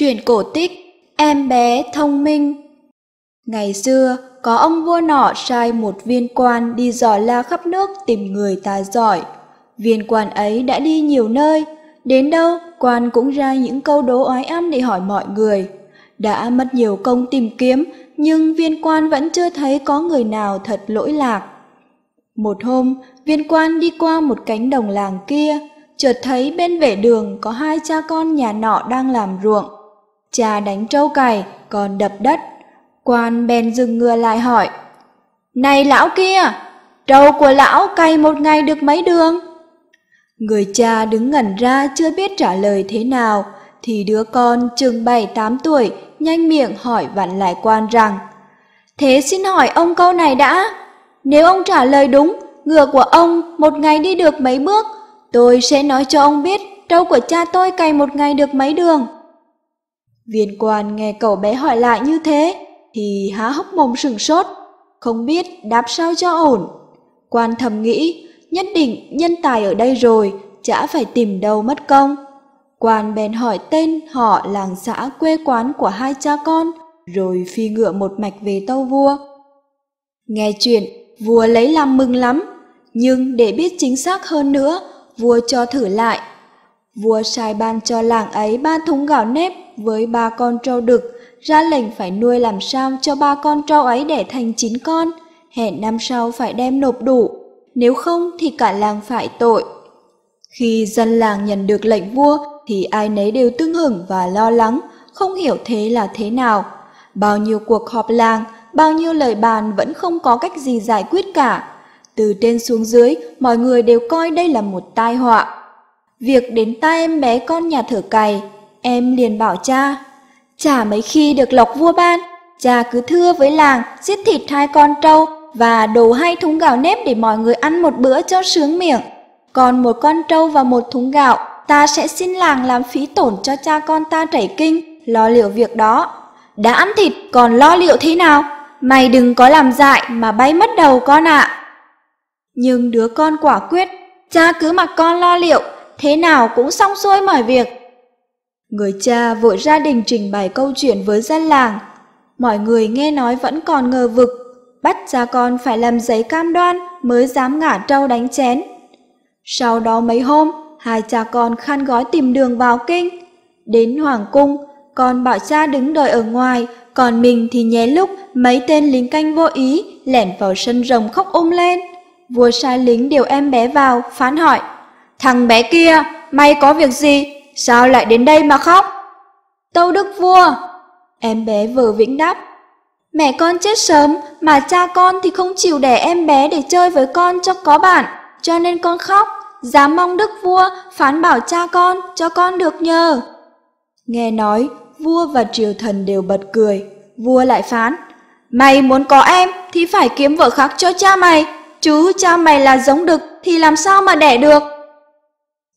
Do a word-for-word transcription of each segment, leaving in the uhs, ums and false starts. Truyện cổ tích Em bé thông minh. Ngày xưa, có ông vua nọ sai một viên quan đi dò la khắp nước tìm người tài giỏi. Viên quan ấy đã đi nhiều nơi, đến đâu quan cũng ra những câu đố oái ăm để hỏi mọi người. Đã mất nhiều công tìm kiếm, nhưng viên quan vẫn chưa thấy có người nào thật lỗi lạc. Một hôm, viên quan đi qua một cánh đồng làng kia, chợt thấy bên vệ đường có hai cha con nhà nọ đang làm ruộng. Cha đánh trâu cày, còn đập đất. Quan bèn dừng ngựa lại hỏi: "Này lão kia, trâu của lão cày một ngày được mấy đường?" Người cha đứng ngẩn ra chưa biết trả lời thế nào, thì đứa con chừng bảy tám tuổi nhanh miệng hỏi vặn lại quan rằng: "Thế xin hỏi ông câu này đã, nếu ông trả lời đúng, ngựa của ông một ngày đi được mấy bước, tôi sẽ nói cho ông biết trâu của cha tôi cày một ngày được mấy đường." Viên quan nghe cậu bé hỏi lại như thế thì há hốc mồm sửng sốt, không biết đáp sao cho ổn. Quan thầm nghĩ, nhất định nhân tài ở đây rồi, chả phải tìm đâu mất công. Quan bèn hỏi tên họ làng xã quê quán của hai cha con, rồi phi ngựa một mạch về tâu vua. Nghe chuyện, vua lấy làm mừng lắm, nhưng để biết chính xác hơn nữa, vua cho thử lại. Vua sai ban cho làng ấy ba thúng gạo nếp với ba con trâu đực, ra lệnh phải nuôi làm sao cho ba con trâu ấy đẻ thành chín con, hẹn năm sau phải đem nộp đủ, nếu không thì cả làng phải tội. Khi dân làng nhận được lệnh vua thì ai nấy đều tưng hửng và lo lắng, không hiểu thế là thế nào. Bao nhiêu cuộc họp làng, bao nhiêu lời bàn vẫn không có cách gì giải quyết cả. Từ trên xuống dưới, mọi người đều coi đây là một tai họa. Việc đến tai em bé con nhà thợ cày, em liền bảo cha: "Chả mấy khi được lộc vua ban, cha cứ thưa với làng giết thịt hai con trâu và đồ hai thúng gạo nếp để mọi người ăn một bữa cho sướng miệng. Còn một con trâu và một thúng gạo, ta sẽ xin làng làm phí tổn cho cha con ta chảy kinh, lo liệu việc đó. Đã ăn thịt còn lo liệu thế nào? Mày đừng có làm dại mà bay mất đầu con ạ." À. Nhưng đứa con quả quyết: "Cha cứ mặc con lo liệu, thế nào cũng xong xuôi mọi việc." Người cha vội ra đình trình bày câu chuyện với dân làng. Mọi người nghe nói vẫn còn ngờ vực, bắt cha con phải làm giấy cam đoan mới dám ngả trâu đánh chén. Sau đó mấy hôm, hai cha con khăn gói tìm đường vào kinh. Đến hoàng cung, con bảo cha đứng đợi ở ngoài, còn mình thì nhé lúc mấy tên lính canh vô ý lẻn vào sân rồng khóc ôm lên. Vua sai lính điều em bé vào, phán hỏi: "Thằng bé kia, mày có việc gì? Sao lại đến đây mà khóc?" "Tâu đức vua," em bé vờ vĩnh đáp, "mẹ con chết sớm mà cha con thì không chịu đẻ em bé để chơi với con cho có bạn, cho nên con khóc, dám mong đức vua phán bảo cha con cho con được nhờ." Nghe nói, vua và triều thần đều bật cười. Vua lại phán: "Mày muốn có em thì phải kiếm vợ khác cho cha mày, chứ cha mày là giống đực thì làm sao mà đẻ được."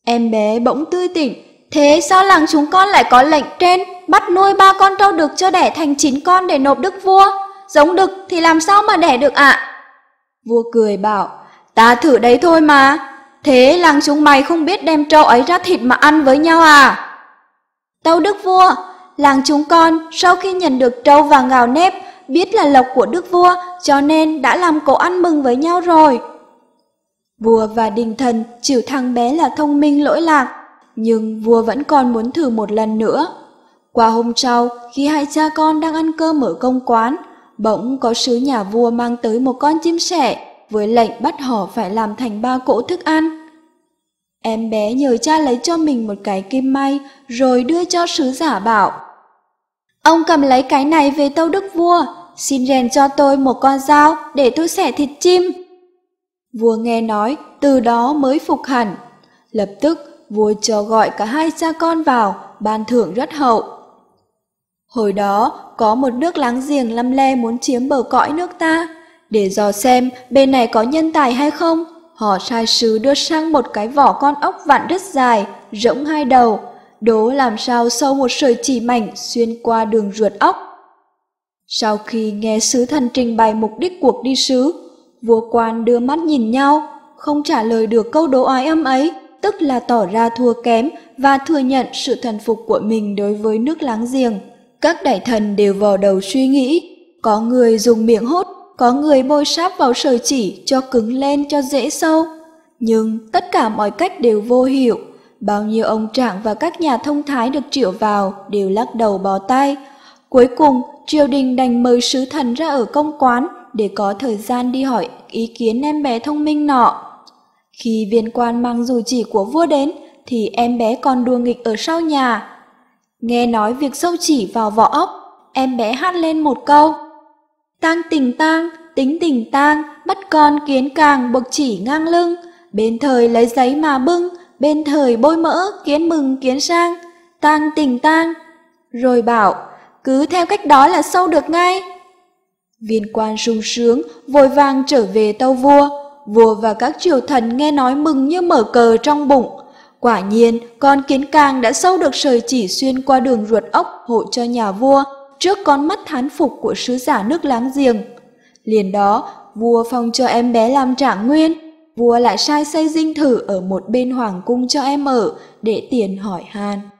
Em bé bỗng tươi tỉnh: "Thế sao làng chúng con lại có lệnh trên bắt nuôi ba con trâu đực cho đẻ thành chín con để nộp đức vua? Giống đực thì làm sao mà đẻ được ạ?" À? Vua cười bảo: "Ta thử đấy thôi mà. Thế làng chúng mày không biết đem trâu ấy ra thịt mà ăn với nhau à?" "Tâu đức vua, làng chúng con sau khi nhận được trâu và gạo nếp, biết là lộc của đức vua, cho nên đã làm cỗ ăn mừng với nhau rồi." Vua và đình thần chịu thằng bé là thông minh lỗi lạc, nhưng vua vẫn còn muốn thử một lần nữa. Qua hôm sau, khi hai cha con đang ăn cơm ở công quán, bỗng có sứ nhà vua mang tới một con chim sẻ với lệnh bắt họ phải làm thành ba cỗ thức ăn. Em bé nhờ cha lấy cho mình một cái kim may rồi đưa cho sứ giả bảo: "Ông cầm lấy cái này về tâu đức vua, xin rèn cho tôi một con dao để tôi xẻ thịt chim." Vua nghe nói từ đó mới phục hẳn. Lập tức vua cho gọi cả hai cha con vào, ban thưởng rất hậu. Hồi đó, có một nước láng giềng lăm le muốn chiếm bờ cõi nước ta. Để dò xem bên này có nhân tài hay không, họ sai sứ đưa sang một cái vỏ con ốc vặn rất dài, rỗng hai đầu, đố làm sao sâu một sợi chỉ mảnh xuyên qua đường ruột ốc. Sau khi nghe sứ thần trình bày mục đích cuộc đi sứ, vua quan đưa mắt nhìn nhau, không trả lời được câu đố oái ăm ấy, tức là tỏ ra thua kém và thừa nhận sự thần phục của mình đối với nước láng giềng. Các đại thần đều vò đầu suy nghĩ, có người dùng miệng hút, có người bôi sáp vào sợi chỉ cho cứng lên cho dễ sâu. Nhưng tất cả mọi cách đều vô hiệu, bao nhiêu ông trạng và các nhà thông thái được triệu vào đều lắc đầu bó tay. Cuối cùng, triều đình đành mời sứ thần ra ở công quán để có thời gian đi hỏi ý kiến em bé thông minh nọ. Khi viên quan mang dù chỉ của vua đến, thì em bé còn đùa nghịch ở sau nhà. Nghe nói việc sâu chỉ vào vỏ ốc, em bé hát lên một câu: "Tang tình tang, tính tình tang, bắt con kiến càng buộc chỉ ngang lưng. Bên thời lấy giấy mà bưng, bên thời bôi mỡ, kiến mừng kiến sang, tang tình tang." Rồi bảo, cứ theo cách đó là sâu được ngay. Viên quan sung sướng, vội vàng trở về tâu vua. Vua và các triều thần nghe nói mừng như mở cờ trong bụng. Quả nhiên, con kiến càng đã sâu được sợi chỉ xuyên qua đường ruột ốc hộ cho nhà vua, trước con mắt thán phục của sứ giả nước láng giềng. Liền đó, vua phong cho em bé làm trạng nguyên. Vua lại sai xây dinh thự ở một bên hoàng cung cho em ở để tiền hỏi han.